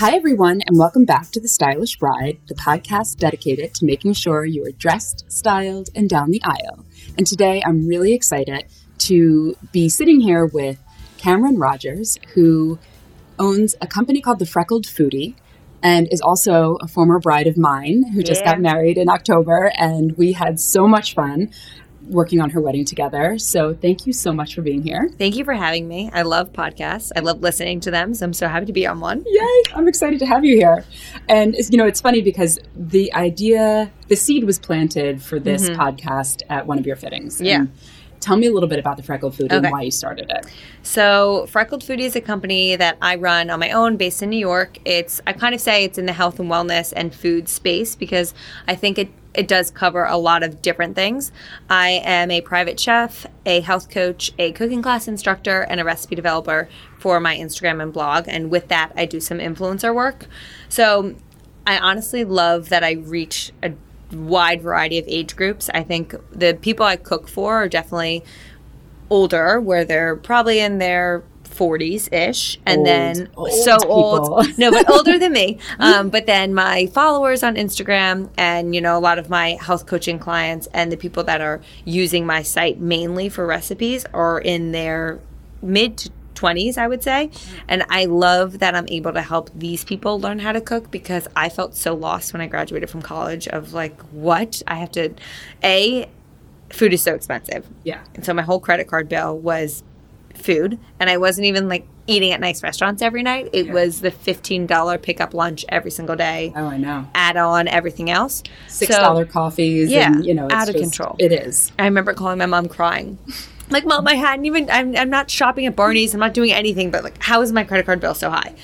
Hi, everyone, and welcome back to The Stylish Bride, the podcast dedicated to making sure you are dressed, styled, and down the aisle. And today I'm really excited to be sitting here with Cameron Rogers, who owns a company called The Freckled Foodie and is also a former bride of mine who just got married in October. And we had so much fun working on her wedding together. So thank you so much for being here. Thank you for having me. I love podcasts. I love listening to them. So I'm so happy to be on one. Yay. I'm excited to have you here. And you know, it's funny because the seed was planted for this podcast at one of your fittings. Yeah. And tell me a little bit about The Freckled Foodie and why you started it. So Freckled Foodie is a company that I run on my own based in New York. I kind of say it's in the health and wellness and food space because I think it does cover a lot of different things. I am a private chef, a health coach, a cooking class instructor, and a recipe developer for my Instagram and blog. And with that, I do some influencer work. So I honestly love that I reach a wide variety of age groups. I think the people I cook for are definitely older, where they're probably in their 40s-ish, and older than me. But then my followers on Instagram and, you know, a lot of my health coaching clients and the people that are using my site mainly for recipes are in their mid to 20s, I would say. And I love that I'm able to help these people learn how to cook because I felt so lost when I graduated from college of like, what? I have to, food is so expensive. Yeah. And so my whole credit card bill was food. And I wasn't even like eating at nice restaurants every night. It was the $15 pickup lunch every single day. Oh, I know. Add on everything else. $6 coffees. Yeah. And, you know, it's out of control. It is. I remember calling my mom crying. Like, Mom, I hadn't even, I'm not shopping at Barney's. I'm not doing anything, but like, how is my credit card bill so high?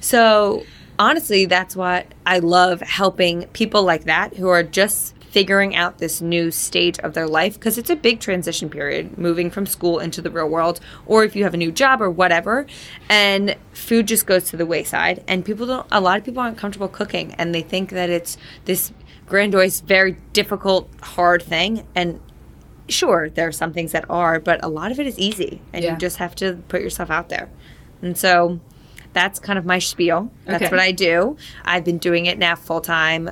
So honestly, that's what I love, helping people like that who are just figuring out this new stage of their life, because it's a big transition period, moving from school into the real world, or if you have a new job or whatever, and food just goes to the wayside, and a lot of people aren't comfortable cooking, and they think that it's this grandiose, very difficult, hard thing, and sure, there are some things that are, but a lot of it is easy, and you just have to put yourself out there, and so that's kind of my spiel. That's what I do. I've been doing it now full-time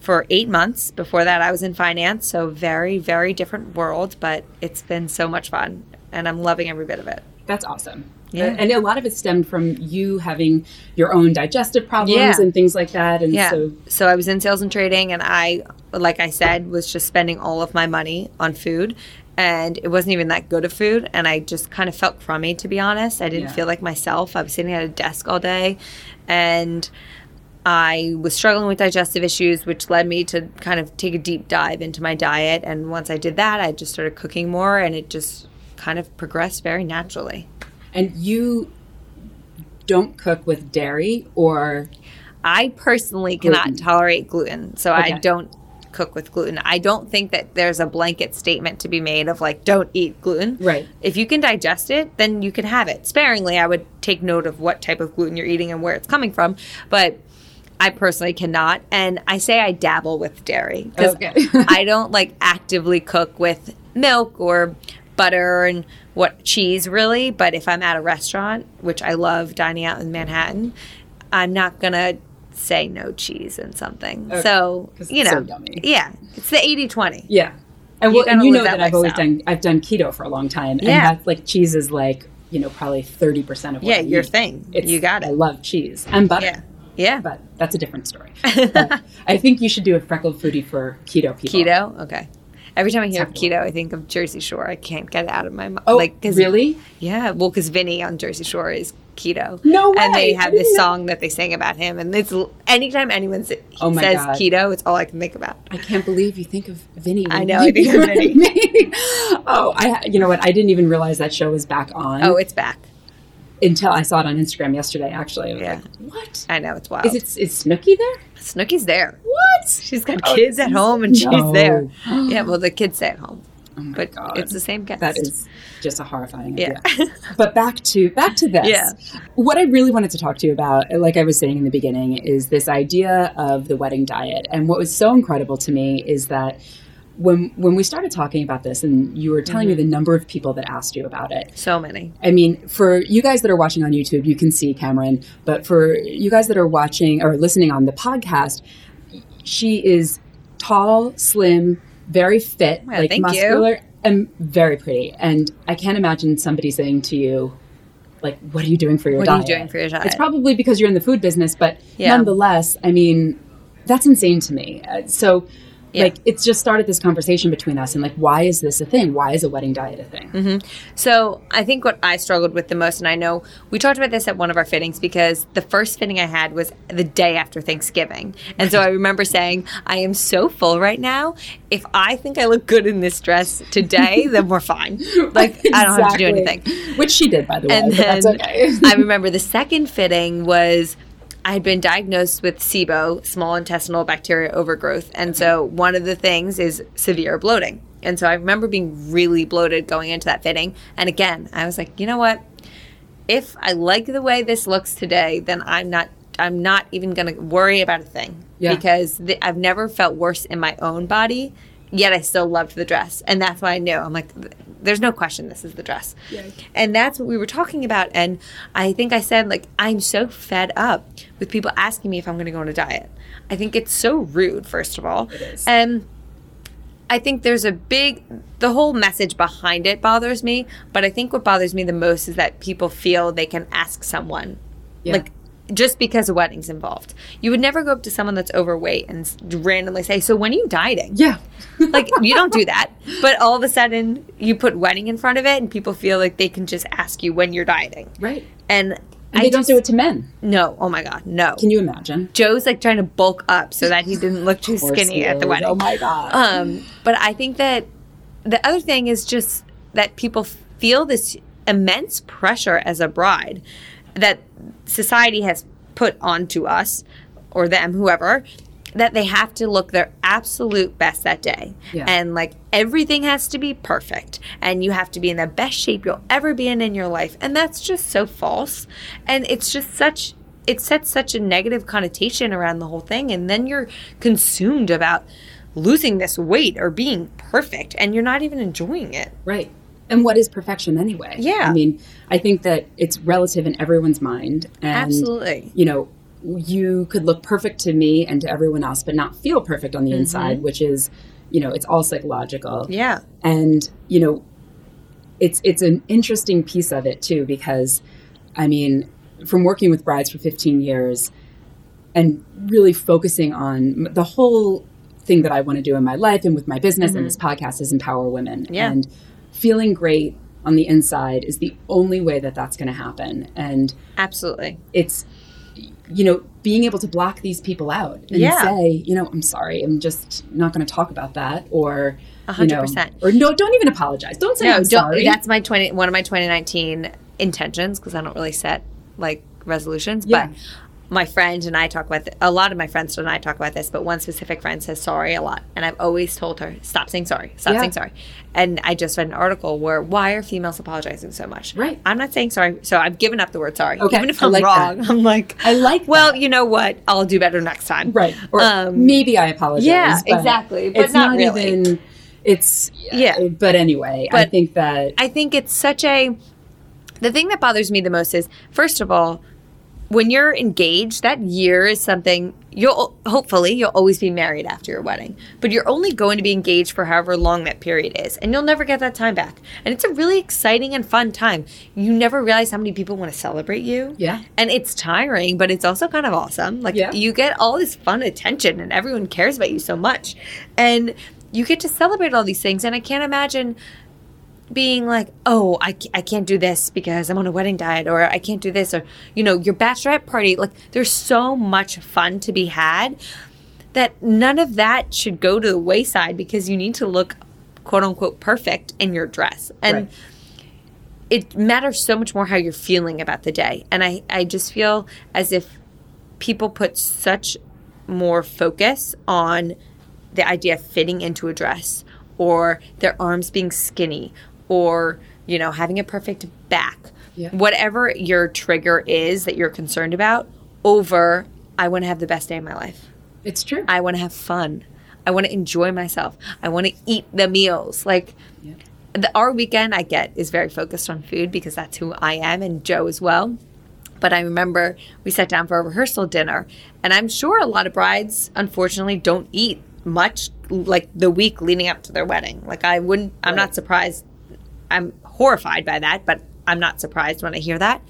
for 8 months. Before that, I was in finance, so very, very different world, but it's been so much fun, and I'm loving every bit of it. That's awesome. Yeah. And a lot of it stemmed from you having your own digestive problems and things like that. And so I was in sales and trading, and I, like I said, was just spending all of my money on food, and it wasn't even that good of food, and I just kind of felt crummy, to be honest. I didn't feel like myself. I was sitting at a desk all day, and I was struggling with digestive issues, which led me to kind of take a deep dive into my diet. And once I did that, I just started cooking more, and it just kind of progressed very naturally. And you don't cook with dairy or I personally cannot tolerate gluten, so I don't cook with gluten. I don't think that there's a blanket statement to be made of like, don't eat gluten. Right. If you can digest it, then you can have it. Sparingly, I would take note of what type of gluten you're eating and where it's coming from, but I personally cannot, and I say I dabble with dairy because I don't like actively cook with milk or butter and cheese really, but if I'm at a restaurant, which I love dining out in Manhattan, I'm not going to say no cheese and something. Okay. So, you know, so it's the 80-20. Yeah. And, and you know that I've always done keto for a long time, and that's like cheese is like, you know, probably 30% of what I eat. Your thing. You got it. I love cheese and butter. Yeah. But that's a different story. I think you should do a Freckled Foodie for keto people. Keto? Okay. Every time I hear keto, I think of Jersey Shore. I can't get it out of my mind. Oh, really? Yeah. Well, because Vinny on Jersey Shore is keto. No way. And they have this song that they sing about him. And it's anytime anyone says keto, it's all I can think about. I can't believe you think of Vinny. I know. I think of Vinny. You know what? I didn't even realize that show was back on. Oh, it's back. Until I saw it on Instagram yesterday, actually. I was like, what? I know, it's wild. Is Snooki there? Snooki's there. What? She's got kids at home, and she's there. Yeah, well, the kids stay at home. Oh my God. It's the same guest. That is just a horrifying idea. But back to this. Yeah. What I really wanted to talk to you about, like I was saying in the beginning, is this idea of the wedding diet. And what was so incredible to me is that when we started talking about this and you were telling mm-hmm. me the number of people that asked you about it. So many. I mean, for you guys that are watching on YouTube, you can see Cameron, but for you guys that are watching or listening on the podcast, she is tall, slim, very fit, well, like muscular, and very pretty. And I can't imagine somebody saying to you, like, what are you doing for your diet? What are you doing for your diet? It's probably because you're in the food business, but nonetheless, I mean, that's insane to me. So, like, it's just started this conversation between us and, like, why is this a thing? Why is a wedding diet a thing? Mm-hmm. So I think what I struggled with the most, and I know we talked about this at one of our fittings, because the first fitting I had was the day after Thanksgiving. And so I remember saying, I am so full right now. If I think I look good in this dress today, then we're fine. Like, exactly. I don't have to do anything. Which she did, by the way. And then that's okay. I remember the second fitting was I had been diagnosed with SIBO, small intestinal bacteria overgrowth. And so one of the things is severe bloating. And so I remember being really bloated going into that fitting. And again, I was like, you know what? If I like the way this looks today, then I'm not even going to worry about a thing. Yeah. Because I've never felt worse in my own body, yet I still loved the dress. And that's why I knew. I'm like, there's no question this is the dress. Yeah. And that's what we were talking about. And I think I said, like, I'm so fed up with people asking me if I'm going to go on a diet. I think it's so rude, first of all. It is. And I think there's the whole message behind it bothers me. But I think what bothers me the most is that people feel they can ask someone. Yeah. Like, just because a wedding's involved. You would never go up to someone that's overweight and randomly say, so when are you dieting? Yeah. Like, you don't do that. But all of a sudden, you put wedding in front of it, and people feel like they can just ask you when you're dieting. Right. And they don't do it to men. No. Oh, my God. No. Can you imagine? Joe's, like, trying to bulk up so that he didn't look too skinny at the wedding. Oh, my God. But I think that the other thing is just that people feel this immense pressure as a bride that society has put onto us, or them, whoever, that they have to look their absolute best that day. Yeah. And, like, everything has to be perfect. And you have to be in the best shape you'll ever be in your life. And that's just so false. And it's just such – it sets such a negative connotation around the whole thing. And then you're consumed about losing this weight or being perfect. And you're not even enjoying it. Right. And what is perfection anyway? Yeah. I mean, I think that it's relative in everyone's mind. And, absolutely. You know, you could look perfect to me and to everyone else, but not feel perfect on the mm-hmm. inside, which is, you know, it's all psychological. Yeah. And, you know, it's an interesting piece of it too, because, I mean, from working with brides for 15 years and really focusing on the whole thing that I want to do in my life and with my business mm-hmm. and this podcast is empower women. Yeah. And feeling great on the inside is the only way that that's going to happen. And absolutely. It's, you know, being able to block these people out and say, you know, I'm sorry, I'm just not going to talk about that, or 100%. Or no, don't even apologize. Don't say sorry. That's my one of my 2019 intentions, because I don't really set, like, resolutions. Yeah. But my friend and I talk about a lot of my friends and I talk about this, but one specific friend says sorry a lot. And I've always told her, stop saying sorry, stop saying sorry. And I just read an article where, why are females apologizing so much? Right. I'm not saying sorry. So I've given up the word sorry. Okay. Even if I'm wrong, that. I'm like, well, you know what? I'll do better next time. Right. Or maybe I apologize. Yeah, but exactly. But it's not really. Even, it's, yeah. But anyway, but I think that. I think it's such a, the thing that bothers me the most is, first of all, when you're engaged, that year is something you'll always be married after your wedding. But you're only going to be engaged for however long that period is. And you'll never get that time back. And it's a really exciting and fun time. You never realize how many people want to celebrate you. Yeah. And it's tiring, but it's also kind of awesome. Like, you get all this fun attention and everyone cares about you so much. And you get to celebrate all these things. And I can't imagine being like, oh, I can't do this because I'm on a wedding diet, or I can't do this, or, you know, your bachelorette party. Like, there's so much fun to be had that none of that should go to the wayside because you need to look, quote unquote, perfect in your dress. And it matters so much more how you're feeling about the day. And I just feel as if people put such more focus on the idea of fitting into a dress, or their arms being skinny, or, you know, having a perfect back. Yeah. Whatever your trigger is that you're concerned about, over, I want to have the best day of my life. It's true. I want to have fun. I want to enjoy myself. I want to eat the meals. Like, yeah. Our weekend, I get, is very focused on food because that's who I am, and Joe as well. But I remember we sat down for a rehearsal dinner, and I'm sure a lot of brides, unfortunately, don't eat much like the week leading up to their wedding. Like, I wouldn't, I'm not surprised. I'm horrified by that, but I'm not surprised when I hear that.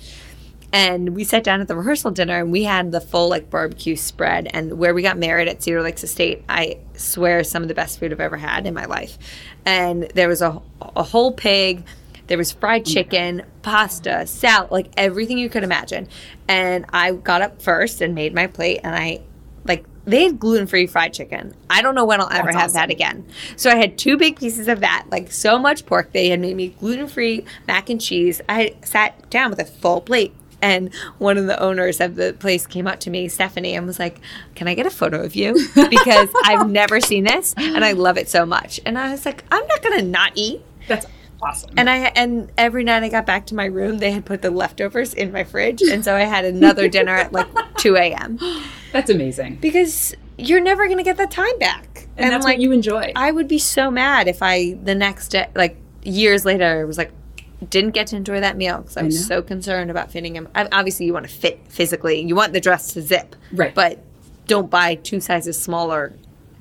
And we sat down at the rehearsal dinner, and we had the full like barbecue spread, and where we got married at Cedar Lakes Estate, I swear some of the best food I've ever had in my life. And there was a whole pig, there was fried chicken, pasta, salad, like everything you could imagine. And I got up first and made my plate, and I like, they had gluten-free fried chicken. I don't know when I'll ever have that again. So I had two big pieces of that, like so much pork. They had made me gluten-free mac and cheese. I sat down with a full plate. And one of the owners of the place came up to me, Stephanie, and was like, can I get a photo of you? Because I've never seen this, and I love it so much. And I was like, I'm not going to not eat. That's awesome. And every night I got back to my room, they had put the leftovers in my fridge. And so I had another dinner at like 2 a.m. That's amazing. Because you're never going to get that time back. And that's like, what you enjoy. I would be so mad if I, the next day, like years later, was like, didn't get to enjoy that meal because I was so concerned about fitting him. Obviously, you want to fit physically. You want the dress to zip. Right. But don't buy two sizes smaller.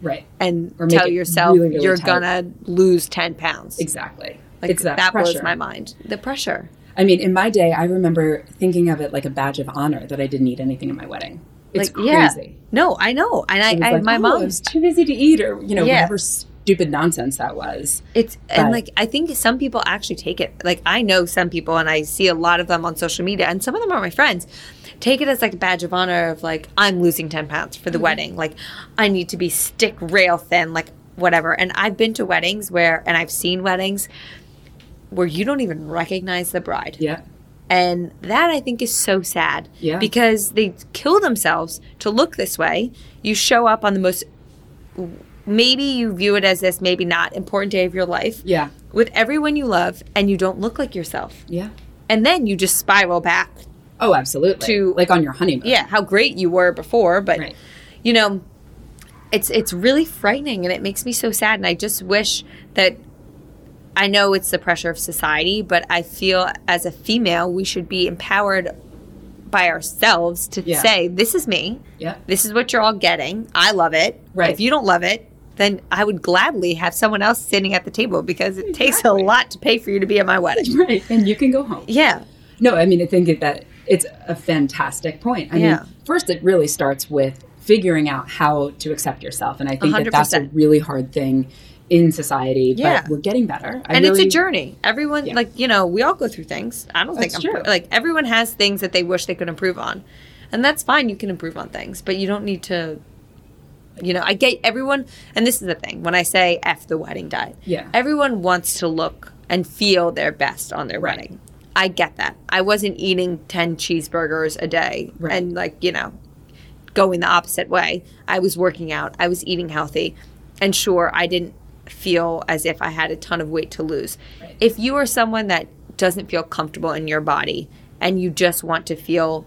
Right. And or tell yourself really, really you're going to lose 10 pounds. Exactly. Like, it's that pressure. That blows my mind. The pressure. I mean, in my day, I remember thinking of it like a badge of honor that I didn't eat anything at my wedding. It's like, crazy. Yeah. No, I know. And I was too busy to eat or, you know, whatever stupid nonsense that was. I think some people actually take it, like I know some people, and I see a lot of them on social media, and some of them are my friends, take it as like a badge of honor of like, I'm losing 10 pounds for the wedding. Like, I need to be stick rail thin, like whatever. And I've been to weddings where, and I've seen weddings where you don't even recognize the bride. Yeah. And that I think is so sad. Yeah. Because they kill themselves to look this way. You show up on the most... Maybe you view it as this, maybe not, important day of your life. Yeah. With everyone you love, and you don't look like yourself. Yeah. And then you just spiral back. Oh, absolutely. To like on your honeymoon. Yeah, how great you were before, but you know, it's really frightening, and it makes me so sad. And I just wish that, I know it's the pressure of society, but I feel as a female we should be empowered by ourselves to say, this is me. Yeah. This is what you're all getting. I love it. Right. If you don't love it, then I would gladly have someone else sitting at the table, because it takes a lot to pay for you to be at my wedding. Right. And you can go home. Yeah. No, I mean, I think that it's a fantastic point. I mean, first it really starts with figuring out how to accept yourself. And I think 100%. That's a really hard thing in society, but we're getting better. It's a journey. Everyone, like, you know, we all go through things. I don't think I'm true. Like, everyone has things that they wish they could improve on. And that's fine. You can improve on things, but you don't need to... You know, I get everyone, and this is the thing, when I say F the wedding diet, everyone wants to look and feel their best on their wedding. I get that. I wasn't eating 10 cheeseburgers a day and, like, you know, going the opposite way. I was working out. I was eating healthy. And sure, I didn't feel as if I had a ton of weight to lose. Right. If you are someone that doesn't feel comfortable in your body and you just want to feel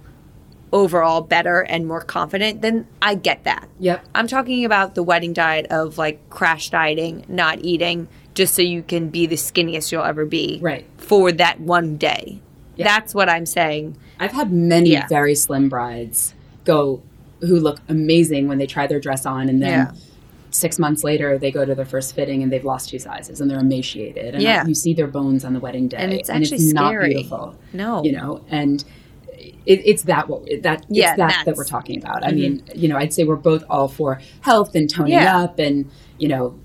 overall better and more confident, then I get that. Yep. I'm talking about the wedding diet of like crash dieting, not eating, just so you can be the skinniest you'll ever be for that one day. Yep. That's what I'm saying. I've had many very slim brides who look amazing when they try their dress on, and then 6 months later they go to their first fitting and they've lost 2 sizes and they're emaciated. And you see their bones on the wedding day. And it's actually scary. Not beautiful. No. You know, and... It's that we're talking about. I mean, you know, I'd say we're both all for health and toning up and, you know,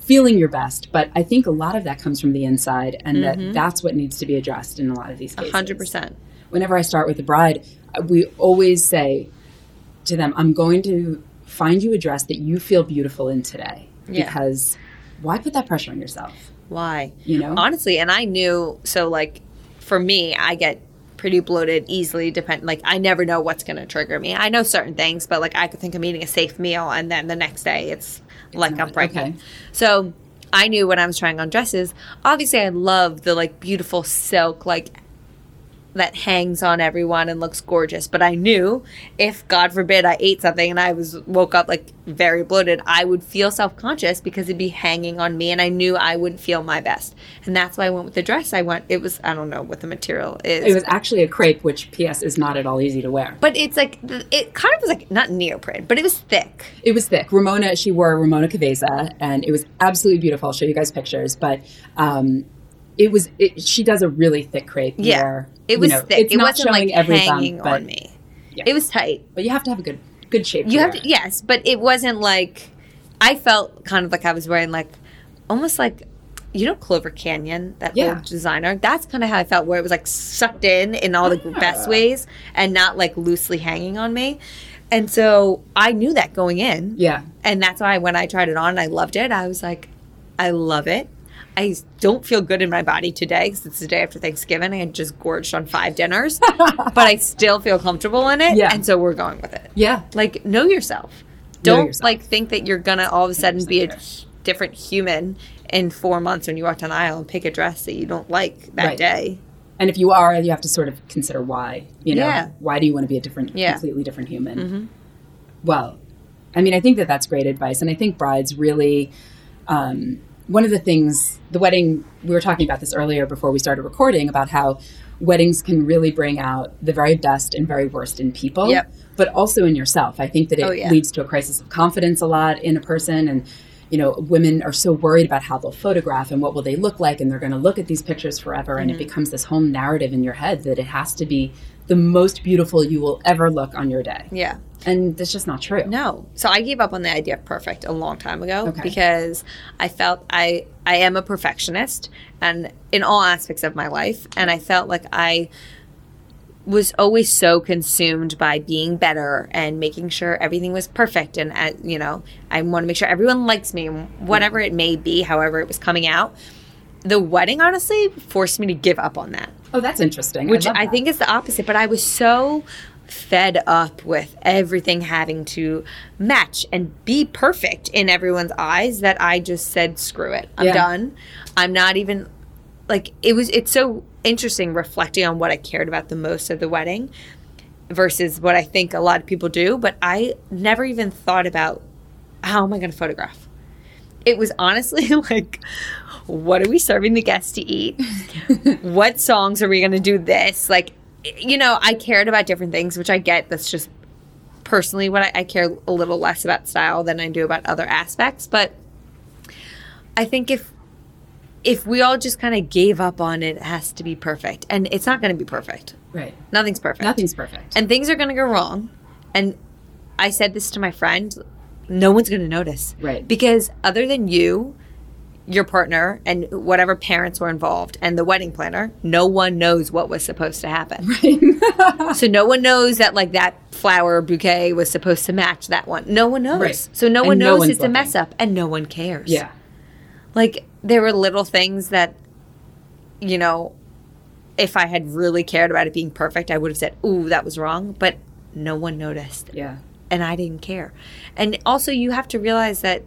feeling your best. But I think a lot of that comes from the inside, and that's what needs to be addressed in a lot of these cases. 100%. Whenever I start with the bride, we always say to them, I'm going to find you a dress that you feel beautiful in today. Yeah. Because why put that pressure on yourself? Why? You know? Honestly, and I knew, so like for me, I get pretty bloated easily, like I never know what's going to trigger me. I know certain things, but like I could think I'm eating a safe meal, and then the next day it's like I'm pregnant. Okay. So I knew when I was trying on dresses, obviously I love the like beautiful silk, like that hangs on everyone and looks gorgeous. But I knew if, God forbid, I ate something and I woke up like very bloated, I would feel self-conscious because it'd be hanging on me, and I knew I wouldn't feel my best. And that's why I went with the dress I went. It was, I don't know what the material is. It was actually a crepe, which P.S. is not at all easy to wear. But it's like, it kind of was like, not neoprene, but it was thick. It was thick. She wore Ramona Caveza, and it was absolutely beautiful. I'll show you guys pictures, but she does a really thick crepe. Yeah, where, it was thick. It's not showing every hanging bump, on me. Yeah. It was tight. But you have to have a good shape. You have to, yes, but it wasn't like, I felt kind of like I was wearing like, almost like, Clover Canyon, that old designer. That's kind of how I felt, where it was like sucked in all the best ways and not like loosely hanging on me. And so I knew that going in. Yeah. And that's why when I tried it on and I loved it, I was like, I love it. I don't feel good in my body today because it's the day after Thanksgiving. I had just gorged on 5 dinners, but I still feel comfortable in it. Yeah. And so we're going with it. Yeah. Like, know yourself. Don't think that you're going to all of a sudden be a different human in 4 months when you walk down the aisle and pick a dress that you don't like that day. And if you are, you have to sort of consider why, why do you want to be a completely different human? Mm-hmm. Well, I mean, I think that that's great advice. And I think brides really, one of the things, the wedding, we were talking about this earlier before we started recording, about how weddings can really bring out the very best and very worst in people, but also in yourself. I think that it leads to a crisis of confidence a lot in a person. And, women are so worried about how they'll photograph and what will they look like. And they're going to look at these pictures forever. Mm-hmm. And it becomes this whole narrative in your head that it has to be the most beautiful you will ever look on your day. Yeah. And that's just not true. No. So I gave up on the idea of perfect a long time ago because I felt I am a perfectionist, and in all aspects of my life. And I felt like I was always so consumed by being better and making sure everything was perfect. And, I want to make sure everyone likes me, whatever it may be, however it was coming out. The wedding, honestly, forced me to give up on that. Oh, that's interesting. Which I think is the opposite. But I was so fed up with everything having to match and be perfect in everyone's eyes that I just said, screw it. I'm done. I'm not even like it's so interesting reflecting on what I cared about the most at the wedding versus what I think a lot of people do. But I never even thought about how am I going to photograph. It was honestly like, what are we serving the guests to eat? What songs are we going to do this? Like, I cared about different things, which I get. That's just personally what I care a little less about style than I do about other aspects. But I think if we all just kind of gave up on it has to be perfect. And it's not going to be perfect. Right. Nothing's perfect. Nothing's perfect. And things are going to go wrong. And I said this to my friend, no one's going to notice. Right. Because other than you, your partner, and whatever parents were involved, and the wedding planner, no one knows what was supposed to happen. Right. So no one knows that like that flower bouquet was supposed to match that one. No one knows. Right. So no one knows it's a mess up, and no one cares. Yeah. Like there were little things that, if I had really cared about it being perfect, I would have said, ooh, that was wrong. But no one noticed. Yeah. And I didn't care. And also you have to realize that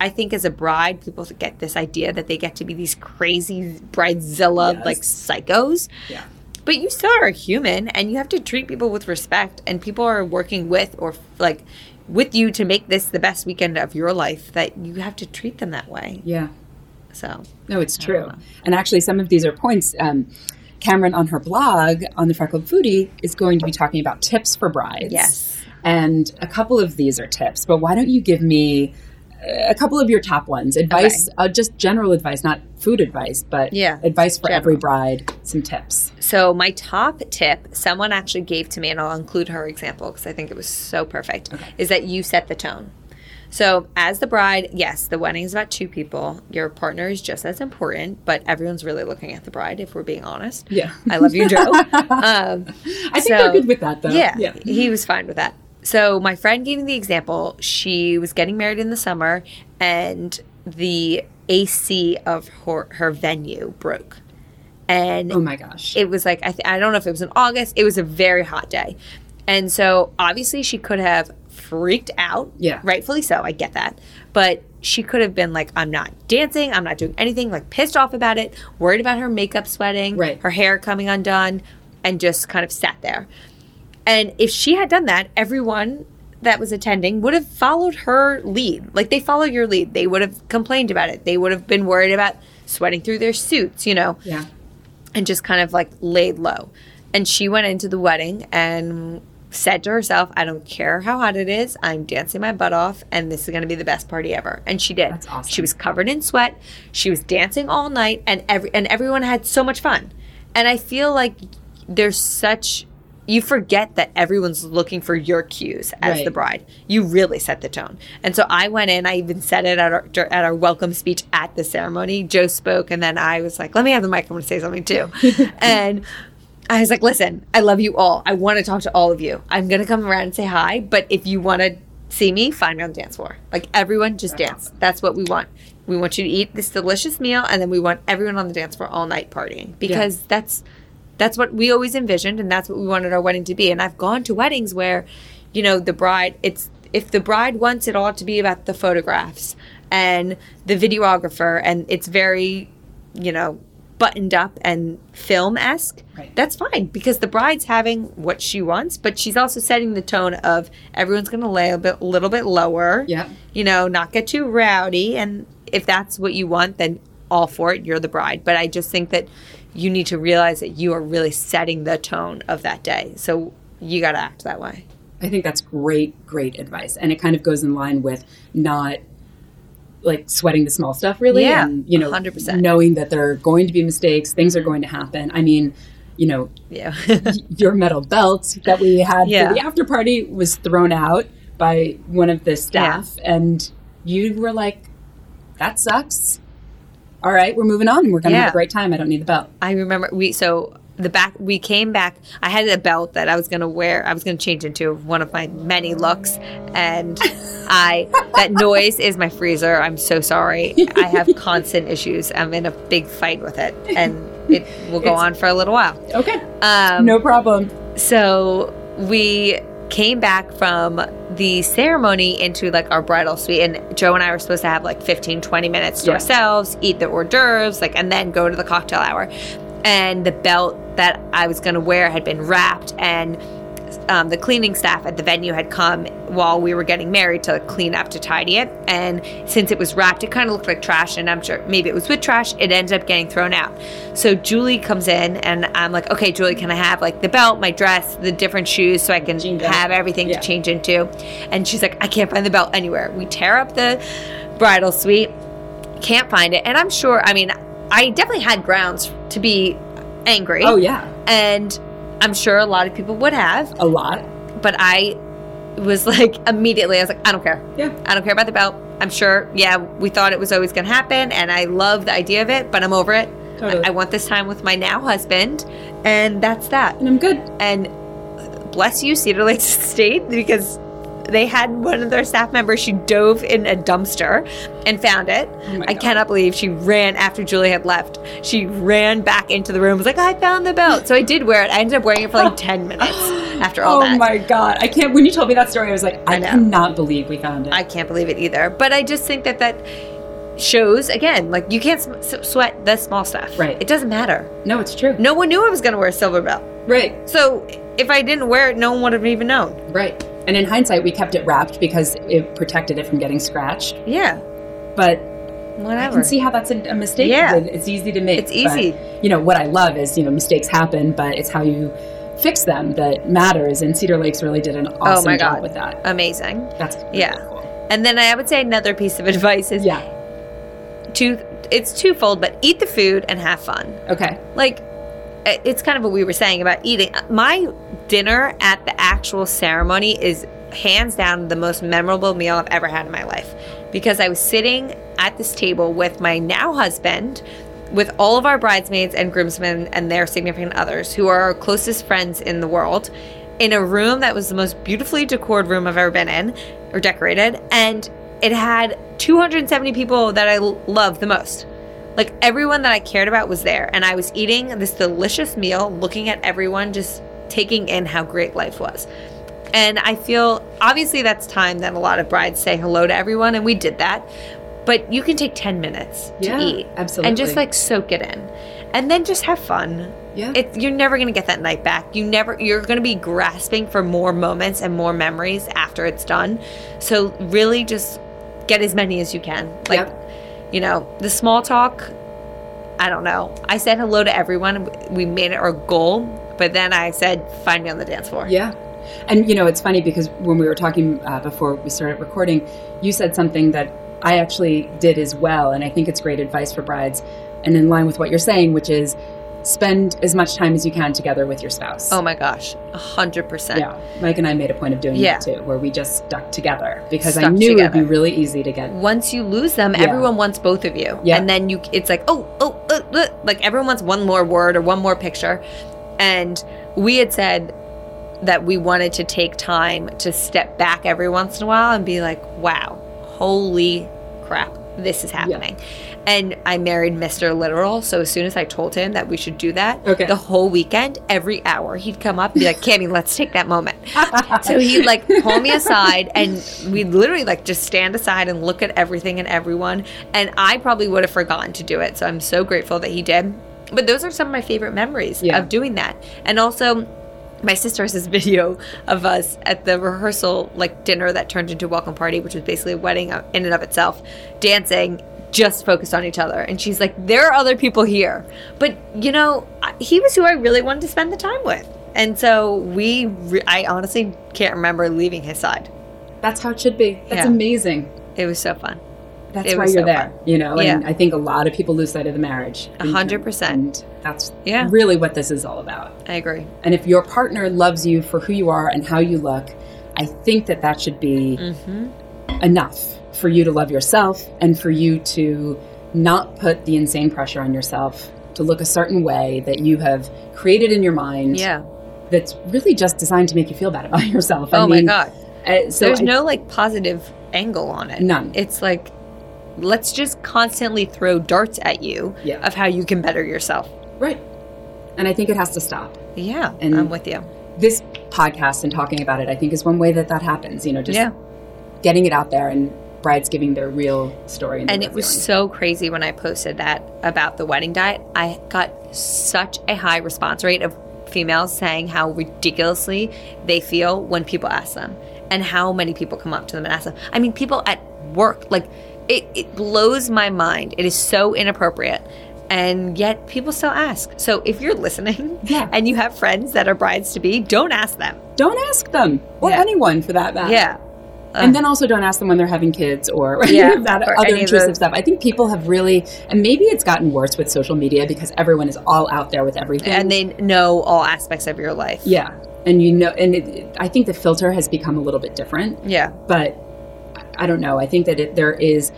I think as a bride, people get this idea that they get to be these crazy bridezilla, like psychos. Yeah. But you still are a human, and you have to treat people with respect. And people are working with or like with you to make this the best weekend of your life, that you have to treat them that way. Yeah. So. No, it's true. And actually, some of these are points. Cameron on her blog on The Freckled Foodie is going to be talking about tips for brides. Yes. And a couple of these are tips. But why don't you give me a couple of your top ones. Advice, just general advice, not food advice, but advice for every bride, some tips. So my top tip, someone actually gave to me, and I'll include her example because I think it was so perfect, is that you set the tone. So as the bride, yes, the wedding is about 2 people. Your partner is just as important, but everyone's really looking at the bride if we're being honest. Yeah. I love you, Joe. I think they're good with that, though. Yeah, he was fine with that. So my friend gave me the example. She was getting married in the summer, and the AC of her venue broke. And oh my gosh. It was like, I don't know if it was in August. It was a very hot day. And so obviously she could have freaked out. Yeah. Rightfully so. I get that. But she could have been like, I'm not dancing. I'm not doing anything. Like pissed off about it. Worried about her makeup sweating. Right. Her hair coming undone. and just kind of sat there. And if she had done that, everyone that was attending would have followed her lead. Like, they follow your lead. They would have complained about it. They would have been worried about sweating through their suits, you know, yeah, and just kind of like laid low. And she went into the wedding and said to herself, I don't care how hot it is. I'm dancing my butt off, and this is going to be the best party ever. And she did. That's awesome. She was covered in sweat. She was dancing all night, and everyone had so much fun. And I feel like there's such – you forget that everyone's looking for your cues as right. the bride. You really set the tone. And so I went in. I even said it at our welcome speech at the ceremony. Joe spoke, and then I was like, let me have the mic. I'm going to say something too. And – I was like, listen, I love you all. I want to talk to all of you. I'm going to come around and say hi, but if you want to see me, find me on the dance floor. Like, everyone just dance. That's what we want. We want you to eat this delicious meal, and then we want everyone on the dance floor all night partying, because that's what we always envisioned, and that's what we wanted our wedding to be. And I've gone to weddings where, you know, the bride, it's if the bride wants it all to be about the photographs and the videographer, and it's very, you know, buttoned up and film-esque, right. That's fine, because the bride's having what she wants, but she's also setting the tone of everyone's going to lay a little bit lower, yeah, you know, not get too rowdy, and if that's what you want, then all for it, you're the bride. But I just think that you need to realize that you are really setting the tone of that day, so you got to act that way. I think that's great advice, and it kind of goes in line with not like sweating the small stuff, really. Yeah, and, you know, 100%. Knowing that there are going to be mistakes, things are going to happen. I mean, you know, yeah. Your metal belt that we had for the after party was thrown out by one of the staff, and you were like, that sucks. All right, we're moving on. We're going to have a great time. I don't need the belt. I remember we came back. I had a belt that I was going to wear. I was going to change into one of my many looks. And that noise is my freezer. I'm so sorry. I have constant issues. I'm in a big fight with it. And it will go on for a little while. Okay. No problem. So we came back from the ceremony into like our bridal suite, and Joe and I were supposed to have like 15, 20 minutes to ourselves, eat the hors d'oeuvres, like, and then go to the cocktail hour. And the belt that I was going to wear had been wrapped, and the cleaning staff at the venue had come while we were getting married to clean up, to tidy it. And since it was wrapped, it kind of looked like trash, and I'm sure maybe it was with trash. It ended up getting thrown out. So Julie comes in, and I'm like, okay, Julie, can I have like the belt, my dress, the different shoes, so I can have everything to change into? And she's like, I can't find the belt anywhere. We tear up the bridal suite, can't find it. And I'm sure, I mean, I definitely had grounds to be angry. Oh, yeah. And I'm sure a lot of people would have. A lot. But I was like, immediately, I was like, I don't care. Yeah. I don't care about the belt. I'm sure, we thought it was always going to happen, and I love the idea of it, but I'm over it. Totally. I want this time with my now husband, and that's that. And I'm good. And bless you, Cedar Lakes Estate, because they had one of their staff members, she dove in a dumpster and found it. Oh, I cannot believe she ran after Julie had left. She ran back into the room, was like, I found the belt. So I did wear it. I ended up wearing it for like 10 minutes after all that. Oh my God. I can't, when you told me that story, I was like, I cannot believe we found it. I can't believe it either. But I just think that shows, again, like, you can't sweat the small stuff. Right. It doesn't matter. No, it's true. No one knew I was going to wear a silver belt. Right. So if I didn't wear it, no one would have even known. Right. And in hindsight, we kept it wrapped because it protected it from getting scratched. Yeah. But whatever. I can see how that's a mistake. Yeah. It's easy to make. It's easy. But, you know, what I love is, you know, mistakes happen, but it's how you fix them that matters. And Cedar Lakes really did an awesome job with that. Amazing. That's really cool. And then I would say another piece of advice is it's twofold, but eat the food and have fun. Okay. Like, it's kind of what we were saying about eating. My dinner at the actual ceremony is hands down the most memorable meal I've ever had in my life, because I was sitting at this table with my now husband, with all of our bridesmaids and groomsmen and their significant others, who are our closest friends in the world, in a room that was the most beautifully decorated room I've ever been in, or decorated, and it had 270 people that I love the most. Like, everyone that I cared about was there, and I was eating this delicious meal, looking at everyone, just taking in how great life was. And I feel, obviously, that's time that a lot of brides say hello to everyone, and we did that. But you can take 10 minutes to eat. Absolutely. And just, like, soak it in. and then just have fun. Yeah. You're never going to get that night back. You're going to be grasping for more moments and more memories after it's done. So really just get as many as you can. Like, you know, the small talk, I don't know. I said hello to everyone. We made it our goal, but then I said, find me on the dance floor. Yeah. And, you know, it's funny because when we were talking before we started recording, you said something that I actually did as well. And I think it's great advice for brides and in line with what you're saying, which is spend as much time as you can together with your spouse. Oh, my gosh. 100%. Yeah. Mike and I made a point of doing that, too, where we just stuck together because I knew it would be really easy to get. Once you lose them, everyone wants both of you. Yeah. And then it's like, like everyone wants one more word or one more picture. And we had said that we wanted to take time to step back every once in a while and be like, wow, holy crap, this is happening. Yeah. And I married Mr. Literal, so as soon as I told him that we should do that, the whole weekend, every hour, he'd come up and be like, Cammie, let's take that moment. So he'd like pull me aside, and we'd literally like just stand aside and look at everything and everyone. And I probably would have forgotten to do it, so I'm so grateful that he did. But those are some of my favorite memories of doing that. And also, my sister has this video of us at the rehearsal, like, dinner that turned into a welcome party, which was basically a wedding in and of itself, dancing, just focused on each other. And she's like, there are other people here. But, you know, he was who I really wanted to spend the time with. And so I honestly can't remember leaving his side. That's how it should be. That's amazing. It was so fun. That's why you're there, you know, and I think a lot of people lose sight of the marriage. 100%. That's really what this is all about. I agree. And if your partner loves you for who you are and how you look, I think that should be enough for you to love yourself and for you to not put the insane pressure on yourself to look a certain way that you have created in your mind that's really just designed to make you feel bad about yourself. Oh, my God. So there's no, like, positive angle on it. None. It's like, let's just constantly throw darts at you of how you can better yourself. Right. And I think it has to stop. Yeah, and I'm with you. This podcast and talking about it, I think, is one way that happens. You know, just getting it out there and brides giving their real story. And it was so crazy when I posted that about the wedding diet. I got such a high response rate of females saying how ridiculously they feel when people ask them and how many people come up to them and ask them. I mean, people at work, like... It blows my mind. It is so inappropriate. And yet people still ask. So if you're listening and you have friends that are brides-to-be, don't ask them. Don't ask them. Or anyone, for that matter. Yeah. And then also don't ask them when they're having kids or that or other intrusive stuff. I think people have really, and maybe it's gotten worse with social media because everyone is all out there with everything. And they know all aspects of your life. Yeah. And you know, and I think the filter has become a little bit different. Yeah. But... I don't know. I think that there is,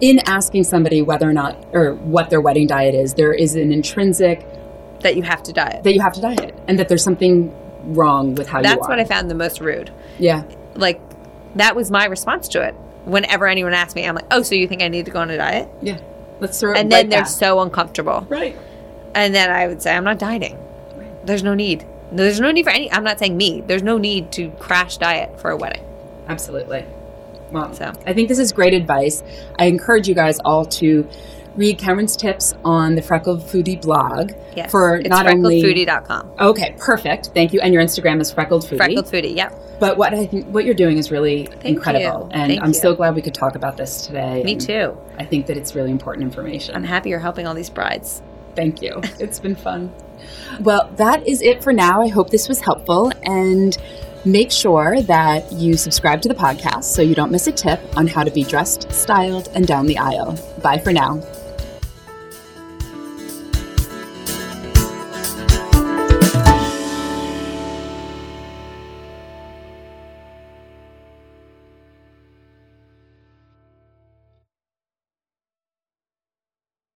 in asking somebody whether or not, or what their wedding diet is, there is an intrinsic... That you have to diet. And that there's something wrong with how you are. That's what I found the most rude. Yeah. Like, that was my response to it. Whenever anyone asks me, I'm like, oh, so you think I need to go on a diet? Yeah. Let's throw it and then they're so uncomfortable. Right. And then I would say, I'm not dieting. Right. There's no need. There's no need for any... I'm not saying me. There's no need to crash diet for a wedding. Absolutely. Well, so I think this is great advice. I encourage you guys all to read Cameron's tips on the Freckled Foodie blog. Yes, for it's not only freckledfoodie.com. Okay, perfect. Thank you. And your Instagram is Freckled Foodie. Freckled Foodie, yep. But what I think what you're doing is really incredible. And I'm so glad we could talk about this today. Me too. I think that it's really important information. I'm happy you're helping all these brides. Thank you. It's been fun. Well, that is it for now. I hope this was helpful, and make sure that you subscribe to the podcast so you don't miss a tip on how to be dressed, styled, and down the aisle. Bye for now.